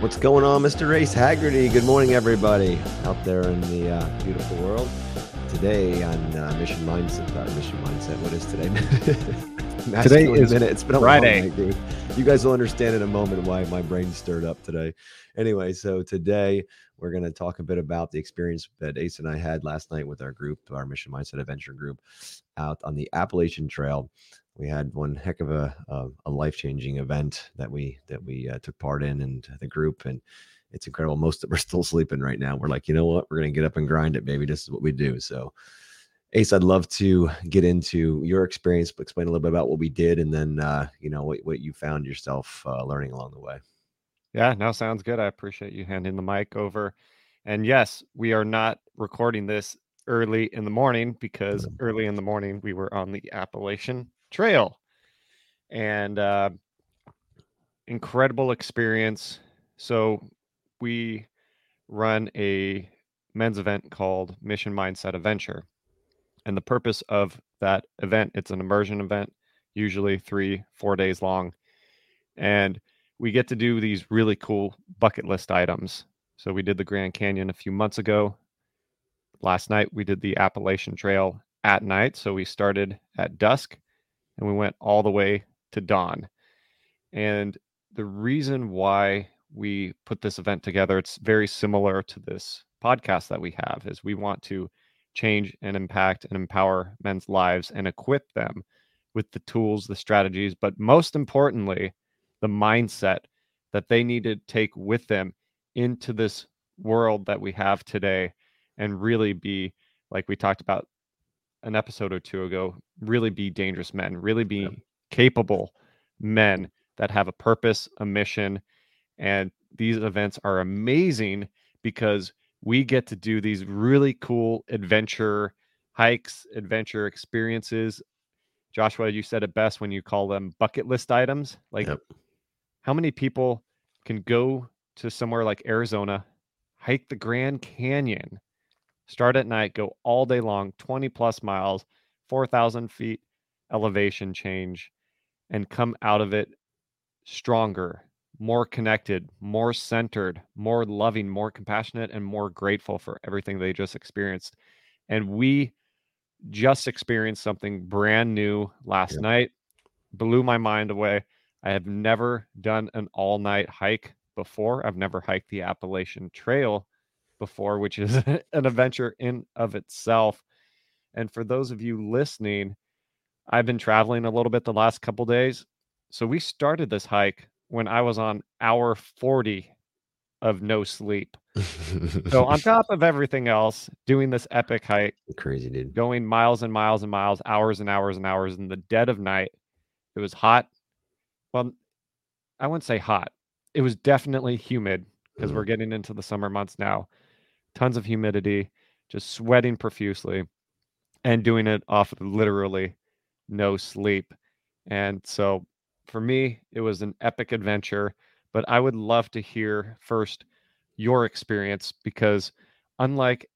What's going on, Mr. Ace Haggerty? Good morning, everybody out there in the beautiful world. Today on Mission Mindset, what is today? Today is It's been a Friday. Long night, dude. You guys will understand in a moment why my brain stirred up today. Anyway, so today we're going to talk a bit about the experience that Ace and I had last night with our group, our Mission Mindset Adventure group, out on the Appalachian Trail. We had one heck of a life-changing event that we took part in, and the group, and it's incredible. Most of us are still sleeping right now. We're like, you know what? We're going to get up and grind it, baby. This is what we do. So, Ace, I'd love to get into your experience, but explain a little bit about what we did, and then, what you found yourself learning along the way. Yeah, no, sounds good. I appreciate you handing the mic over. And yes, we are not recording this early in the morning because early in the morning, we were on the Appalachian Trail, and incredible experience. So we run a men's event called Mission Mindset Adventure. And the purpose of that event, it's an immersion event, usually 3-4 days long. And we get to do these really cool bucket list items. So we did the Grand Canyon a few months ago. Last night, we did the Appalachian Trail at night. So we started at dusk and we went all the way to dawn. And the reason why we put this event together, it's very similar to this podcast that we have, is we want to change and impact and empower men's lives and equip them with the tools, the strategies, but most importantly, the mindset that they need to take with them into this world that we have today, and really be, like we talked about an episode or two ago, really be dangerous men, really be capable men that have a purpose, a mission. And these events are amazing because we get to do these really cool adventure hikes, adventure experiences. Joshua, you said it best when you call them bucket list items. Like, how many people can go to somewhere like Arizona, hike the Grand Canyon, start at night, go all day long, 20 plus miles, 4,000 feet elevation change, and come out of it stronger, more connected, more centered, more loving, more compassionate, and more grateful for everything they just experienced? And we just experienced something brand new last night. Blew my mind away. I have never done an all-night hike before. I've never hiked the Appalachian Trail before, which is an adventure in of itself. And for those of you listening, I've been traveling a little bit the last couple days. So we started this hike when I was on hour 40 of no sleep. So on top of everything else, doing this epic hike, crazy dude, going miles and miles and miles, hours and hours and hours in the dead of night. It was hot. Well, I wouldn't say hot. It was definitely humid because we're getting into the summer months now. Tons of humidity, just sweating profusely and doing it off of literally no sleep. And so for me, it was an epic adventure, but I would love to hear first your experience, because unlike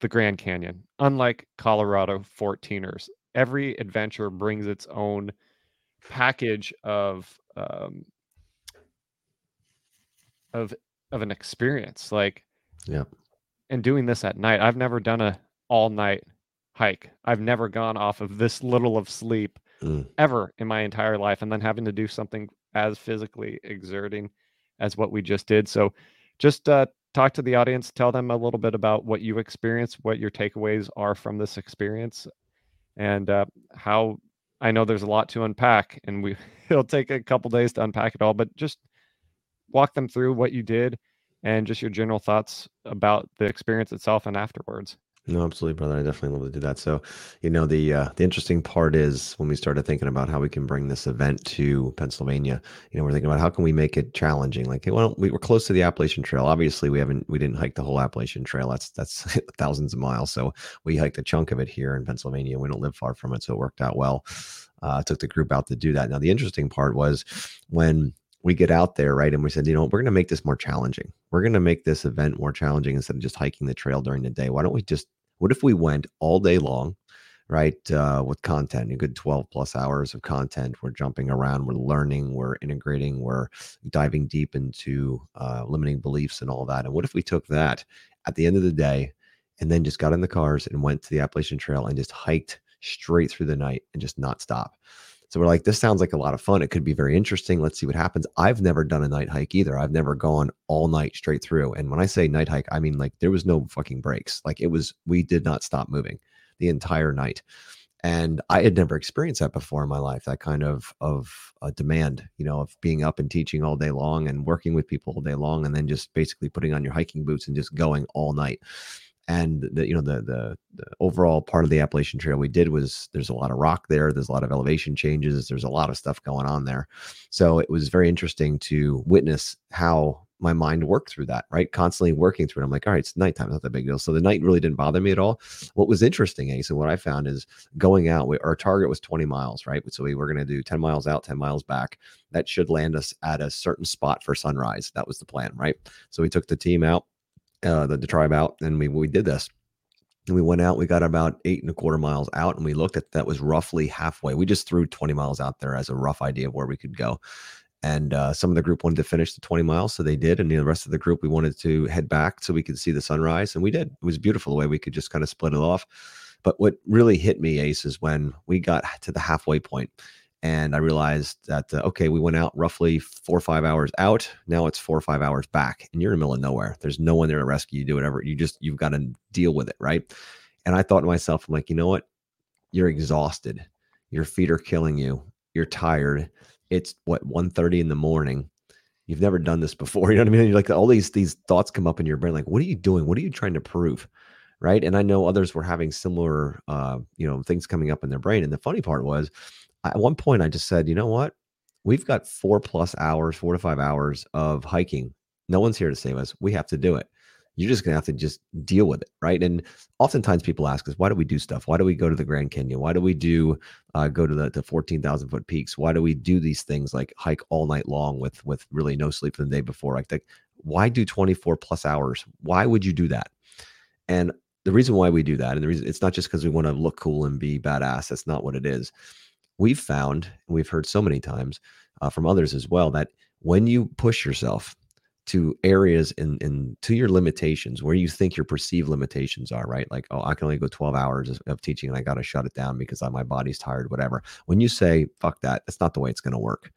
the Grand Canyon, unlike Colorado 14ers, every adventure brings its own package of an experience. Like, and doing this at night, I've never done a all night hike. I've never gone off of this little of sleep ever in my entire life, and then having to do something as physically exerting as what we just did. So just talk to the audience, tell them a little bit about what you experienced, what your takeaways are from this experience, and how, I know there's a lot to unpack, and it'll take a couple days to unpack it all, but just walk them through what you did and just your general thoughts about the experience itself and afterwards. No, absolutely, brother. I definitely love to do that. So, you know, the interesting part is when we started thinking about how we can bring this event to Pennsylvania, you know, we're thinking about how can we make it challenging? Like, hey, well, we were close to the Appalachian Trail. Obviously, we didn't hike the whole Appalachian Trail. That's thousands of miles. So we hiked a chunk of it here in Pennsylvania. We don't live far from it, so it worked out well. Took the group out to do that. Now, the interesting part was when we get out there, right? And we said, you know, we're going to make this more challenging. We're going to make this event more challenging instead of just hiking the trail during the day. Why don't we just, what if we went all day long, right? With content, a good 12 plus hours of content. We're jumping around, we're learning, we're integrating, we're diving deep into limiting beliefs and all that. And what if we took that at the end of the day and then just got in the cars and went to the Appalachian Trail and just hiked straight through the night and just not stop? So we're like, this sounds like a lot of fun. It could be very interesting. Let's see what happens. I've never done a night hike either. I've never gone all night straight through. And when I say night hike, I mean like there was no fucking breaks. Like it was, we did not stop moving the entire night. And I had never experienced that before in my life, that kind of demand, you know, of being up and teaching all day long and working with people all day long. And then just basically putting on your hiking boots and just going all night. And the, you know, the overall part of the Appalachian Trail we did was there's a lot of rock there. There's a lot of elevation changes. There's a lot of stuff going on there. So it was very interesting to witness how my mind worked through that, right? Constantly working through it. I'm like, all right, it's nighttime. It's not that big deal. So the night really didn't bother me at all. What was interesting, Ace, and what I found is going out, our target was 20 miles, right? So we were going to do 10 miles out, 10 miles back. That should land us at a certain spot for sunrise. That was the plan, right? So we took the team out. The tribe out, and we did this, and we went out, we got about 8.25 miles out, and we looked at that was roughly halfway. We just threw 20 miles out there as a rough idea of where we could go. And some of the group wanted to finish the 20 miles. So they did. And the rest of the group, we wanted to head back so we could see the sunrise. And we did. It was beautiful the way we could just kind of split it off. But what really hit me, Ace, is when we got to the halfway point. And I realized that, okay, we went out roughly 4 or 5 hours out. Now it's 4 or 5 hours back, and you're in the middle of nowhere. There's no one there to rescue you, do whatever. You've got to deal with it, right? And I thought to myself, I'm like, you know what? You're exhausted. Your feet are killing you. You're tired. It's 1:30 in the morning. You've never done this before. You know what I mean? You're like, all these thoughts come up in your brain. Like, what are you doing? What are you trying to prove? Right. And I know others were having similar, things coming up in their brain. And the funny part was, at one point, I just said, you know what? We've got 4 to 5 hours of hiking. No one's here to save us. We have to do it. You're just going to have to just deal with it, right? And oftentimes people ask us, why do we do stuff? Why do we go to the Grand Canyon? Why do we do go to the 14,000 foot peaks? Why do we do these things like hike all night long with really no sleep from the day before? Like, why do 24 plus hours? Why would you do that? And the reason why we do that, and the reason, it's not just because we want to look cool and be badass. That's not what it is. We've found, and we've heard so many times from others as well, that when you push yourself to areas and to your limitations, where you think your perceived limitations are, right? Like, oh, I can only go 12 hours of teaching and I got to shut it down because my body's tired, whatever. When you say, fuck that, that's not the way it's going to work.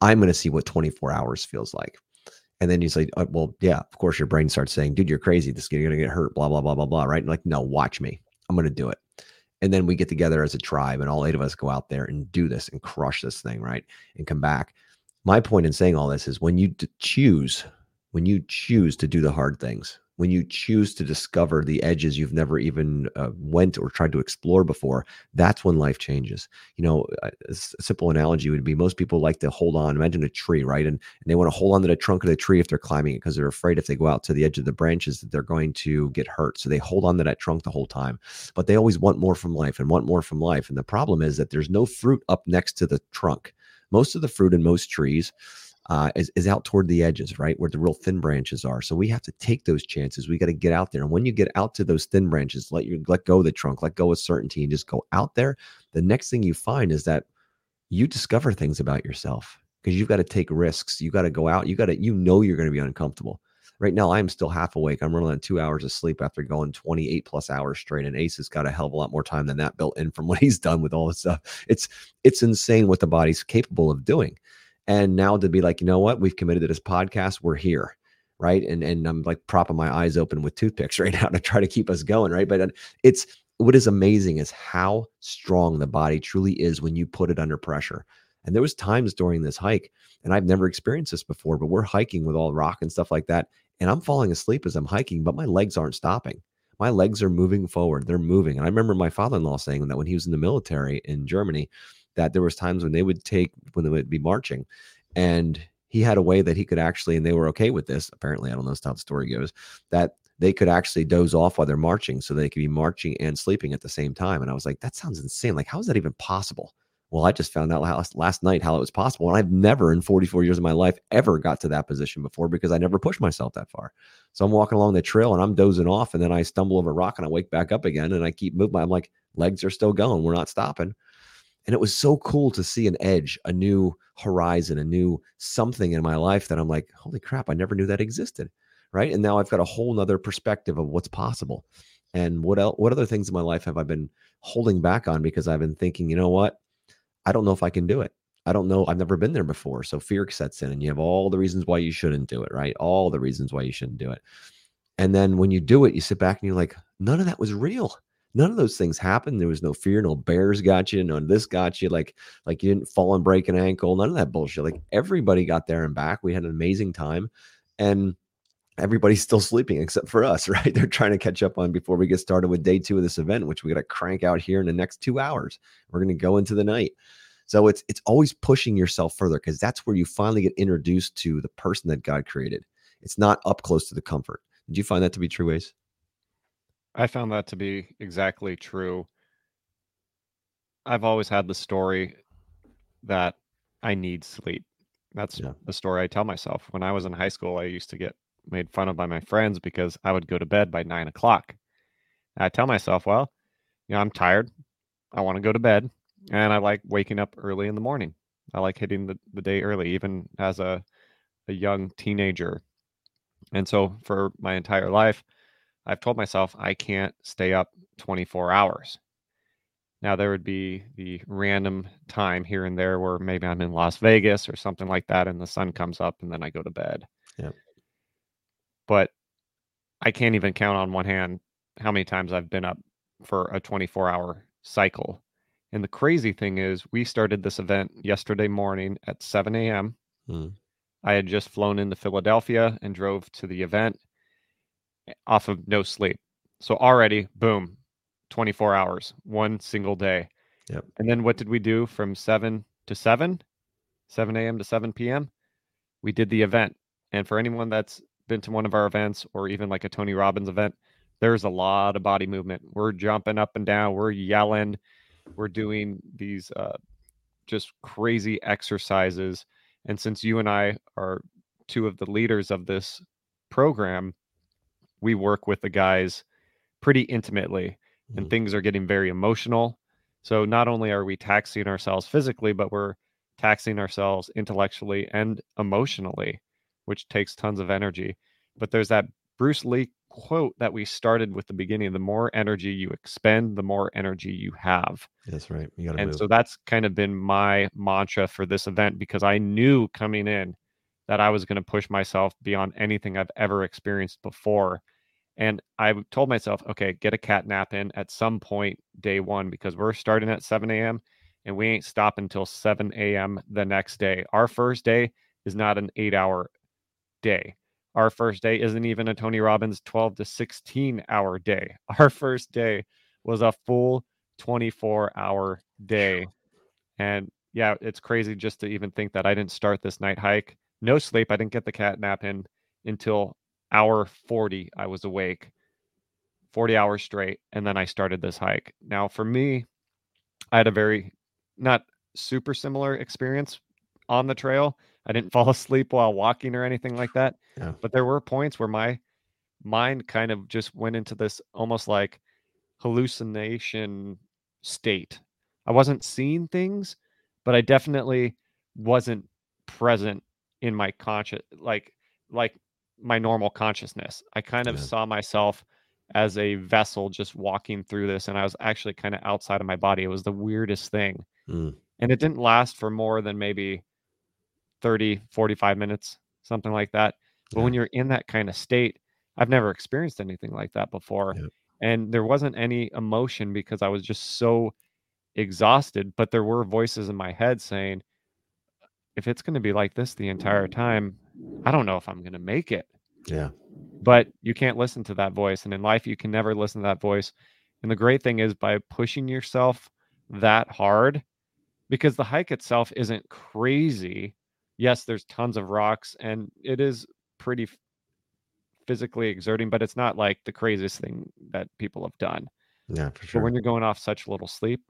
I'm going to see what 24 hours feels like. And then you say, oh, well, yeah, of course your brain starts saying, dude, you're crazy. This, you're going to get hurt, blah, blah, blah, blah, blah, right? And like, no, watch me. I'm going to do it. And then we get together as a tribe and all 8 of us go out there and do this and crush this thing, right? And come back. My point in saying all this is when you choose to do the hard things, when you choose to discover the edges you've never even went or tried to explore before, that's when life changes. You know, a simple analogy would be most people like to hold on, imagine a tree, right? And they want to hold on to the trunk of the tree if they're climbing it because they're afraid if they go out to the edge of the branches that they're going to get hurt. So they hold on to that trunk the whole time, but they always want more from life. And the problem is that there's no fruit up next to the trunk. Most of the fruit in most trees is out toward the edges, right? Where the real thin branches are. So we have to take those chances. We got to get out there. And when you get out to those thin branches, let go of the trunk, let go of certainty and just go out there. The next thing you find is that you discover things about yourself because you've got to take risks. You got to go out. You're going to be uncomfortable. Right now, I'm still half awake. I'm running on 2 hours of sleep after going 28 plus hours straight. And Ace has got a hell of a lot more time than that built in from what he's done with all this stuff. It's insane what the body's capable of doing. And now to be like, you know what? We've committed to this podcast. We're here, right? And I'm like propping my eyes open with toothpicks right now to try to keep us going, right? But it's what is amazing is how strong the body truly is when you put it under pressure. And there was times during this hike, and I've never experienced this before, but we're hiking with all rock and stuff like that. And I'm falling asleep as I'm hiking, but my legs aren't stopping. My legs are moving forward. They're moving. And I remember my father-in-law saying that when he was in the military in Germany, that there was times when they would be marching, and he had a way that he could actually, and they were okay with this. Apparently, I don't know how the story goes, that they could actually doze off while they're marching. So they could be marching and sleeping at the same time. And I was like, that sounds insane. Like, how is that even possible? Well, I just found out last night how it was possible. And I've never in 44 years of my life ever got to that position before because I never pushed myself that far. So I'm walking along the trail and I'm dozing off, and then I stumble over a rock and I wake back up again and I keep moving. I'm like, legs are still going. We're not stopping. And it was so cool to see an edge, a new horizon, a new something in my life that I'm like, holy crap, I never knew that existed. Right. And now I've got a whole nother perspective of what's possible. And what else, what other things in my life have I been holding back on because I've been thinking, you know what? I don't know if I can do it. I don't know. I've never been there before. So fear sets in and you have all the reasons why you shouldn't do it. Right. All the reasons why you shouldn't do it. And then when you do it, you sit back and you're like, none of that was real. None of those things happened. There was no fear. No bears got you. None of this got you. Like you didn't fall and break an ankle. None of that bullshit. Like everybody got there and back. We had an amazing time. And everybody's still sleeping except for us, right? They're trying to catch up on before we get started with day two of this event, which we got to crank out here in the next 2 hours. We're going to go into the night. So it's always pushing yourself further because that's where you finally get introduced to the person that God created. It's not up close to the comfort. Did you find that to be true, Ace? I found that to be exactly true. I've always had the story that I need sleep. That's the story I tell myself. When I was in high school, I used to get made fun of by my friends because I would go to bed by 9 o'clock. And I tell myself, well, you know, I'm tired. I want to go to bed. And I like waking up early in the morning. I like hitting the day early, even as a young teenager. And so for my entire life, I've told myself I can't stay up 24 hours. Now, there would be the random time here and there where maybe I'm in Las Vegas or something like that, and the sun comes up and then I go to bed. Yep. But I can't even count on one hand how many times I've been up for a 24-hour cycle. And the crazy thing is we started this event yesterday morning at 7 a.m. I had just flown into Philadelphia and drove to the event off of no sleep. So already, boom, 24 hours, one single day. Yep. And then what did we do from 7 a.m. to 7 p.m.? We did the event. And for anyone that's been to one of our events or even like a Tony Robbins event, there's a lot of body movement. We're jumping up and down. We're yelling. We're doing these just crazy exercises. And since you and I are two of the leaders of this program, we work with the guys pretty intimately and things are getting very emotional. So not only are we taxing ourselves physically, but we're taxing ourselves intellectually and emotionally, which takes tons of energy. But there's that Bruce Lee quote that we started with the beginning, the more energy you expend, the more energy you have. That's right. You gotta move. So that's kind of been my mantra for this event because I knew coming in that I was going to push myself beyond anything I've ever experienced before. And I told myself, okay, get a cat nap in at some point day one, because we're starting at 7 a.m. and we ain't stopping until 7 a.m. the next day. Our first day is not an 8-hour day. Our first day isn't even a Tony Robbins 12 to 16 hour day. Our first day was a full 24-hour day. And yeah, it's crazy just to even think that I didn't start this night hike. No sleep. I didn't get the cat nap in until hour 40. I was awake 40 hours straight. And then I started this hike. Now for me, I had a very not super similar experience on the trail. I didn't fall asleep while walking or anything like that. Yeah. But there were points where my mind kind of just went into this almost like hallucination state. I wasn't seeing things, but I definitely wasn't present in my conscious, like my normal consciousness. I kind of saw myself as a vessel just walking through this. And I was actually kind of outside of my body. It was the weirdest thing. And it didn't last for more than maybe 30, 45 minutes, something like that. But when you're in that kind of state, I've never experienced anything like that before. And there wasn't any emotion because I was just so exhausted, but there were voices in my head saying, if it's going to be like this the entire time, I don't know if I'm going to make it. Yeah. But you can't listen to that voice. And in life, you can never listen to that voice. And the great thing is by pushing yourself that hard, because the hike itself isn't crazy. Yes, there's tons of rocks and it is pretty physically exerting, but it's not like the craziest thing that people have done. Yeah, for sure. But when you're going off such little sleep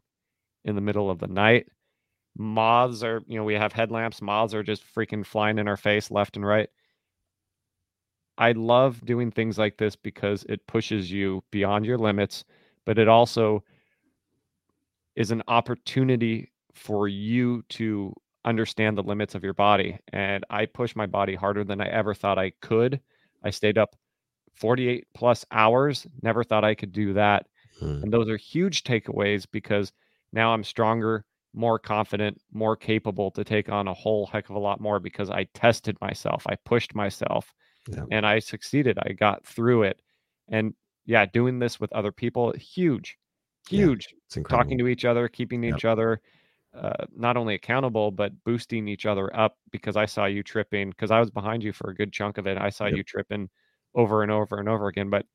in the middle of the night, moths are, you know, we have headlamps, moths are just freaking flying in our face left and right. I love doing things like this because it pushes you beyond your limits, but it also is an opportunity for you to understand the limits of your body. And I pushed my body harder than I ever thought I could. I stayed up 48 plus hours, never thought I could do that. And those are huge takeaways, because now I'm stronger, more confident, more capable to take on a whole heck of a lot more, because I tested myself, I pushed myself, and I succeeded. I got through it. And yeah, doing this with other people, huge, it's incredible. Talking to each other, keeping each other not only accountable, but boosting each other up, because I saw you tripping, because I was behind you for a good chunk of it. I saw you tripping over and over and over again, but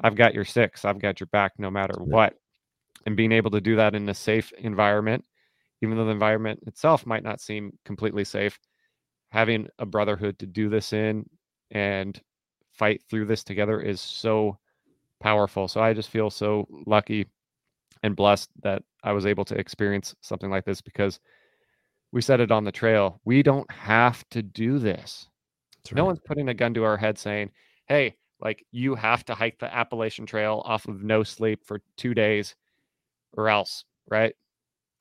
I've got your six, I've got your back no matter what. And being able to do that in a safe environment, even though the environment itself might not seem completely safe, having a brotherhood to do this in and fight through this together is so powerful. So I just feel so lucky and blessed that I was able to experience something like this, because we said it on the trail. We don't have to do this. That's right. No one's putting a gun to our head saying, hey, like, you have to hike the Appalachian Trail off of no sleep for 2 days or else, right?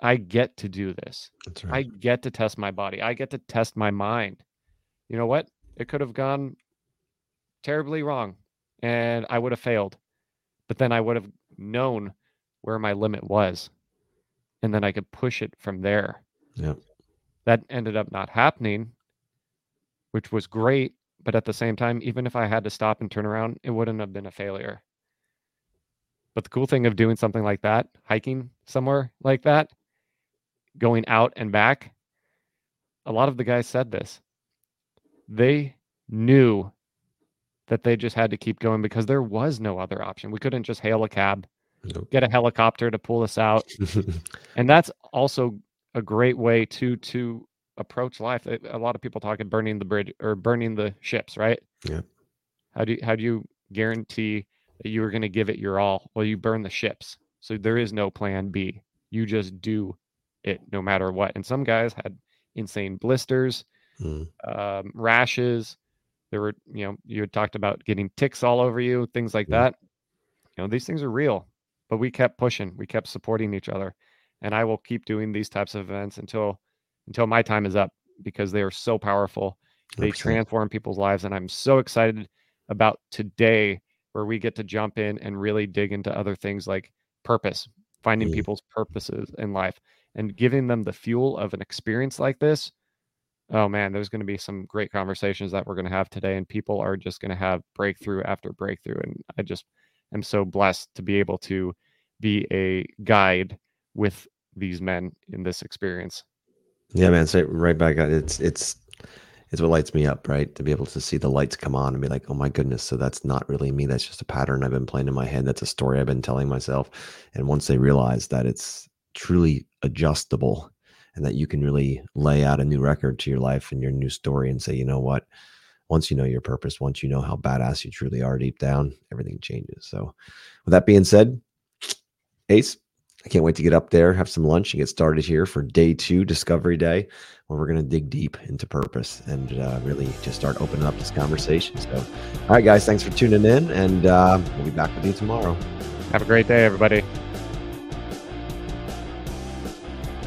I get to do this. That's right. I get to test my body. I get to test my mind. You know what? It could have gone terribly wrong and I would have failed, but then I would have known where my limit was, and then I could push it from there. Yeah. That ended up not happening, which was great. But at the same time, even if I had to stop and turn around, it wouldn't have been a failure. But the cool thing of doing something like that, hiking somewhere like that, going out and back, a lot of the guys said this. They knew that they just had to keep going because there was no other option. We couldn't just hail a cab, get a helicopter to pull us out. And that's also a great way to approach life. A lot of people talk about burning the bridge or burning the ships, right? Yeah. How do you guarantee that you are going to give it your all? Well, you burn the ships. So there is no plan B. You just do it no matter what. And some guys had insane blisters, rashes. There were, you had talked about getting ticks all over you, things like that. These things are real, but we kept pushing, we kept supporting each other. And I will keep doing these types of events until my time is up, because they are so powerful. They transform people's lives. And I'm so excited about today, where we get to jump in and really dig into other things like purpose, finding people's purposes in life and giving them the fuel of an experience like this. Oh man, there's going to be some great conversations that we're going to have today, and people are just going to have breakthrough after breakthrough. And I just am so blessed to be able to be a guide with these men in this experience. Yeah, man. So right back at it's what lights me up, right? To be able to see the lights come on and be like, oh my goodness. So that's not really me. That's just a pattern I've been playing in my head. That's a story I've been telling myself. And once they realize that it's truly adjustable and that you can really lay out a new record to your life and your new story and say, you know what, once you know your purpose, once you know how badass you truly are deep down, everything changes. So with that being said, Ace, I can't wait to get up there, have some lunch, and get started here for day 2, Discovery Day, where we're going to dig deep into purpose and really just start opening up this conversation. So, all right, guys, thanks for tuning in, and we'll be back with you tomorrow. Have a great day, everybody.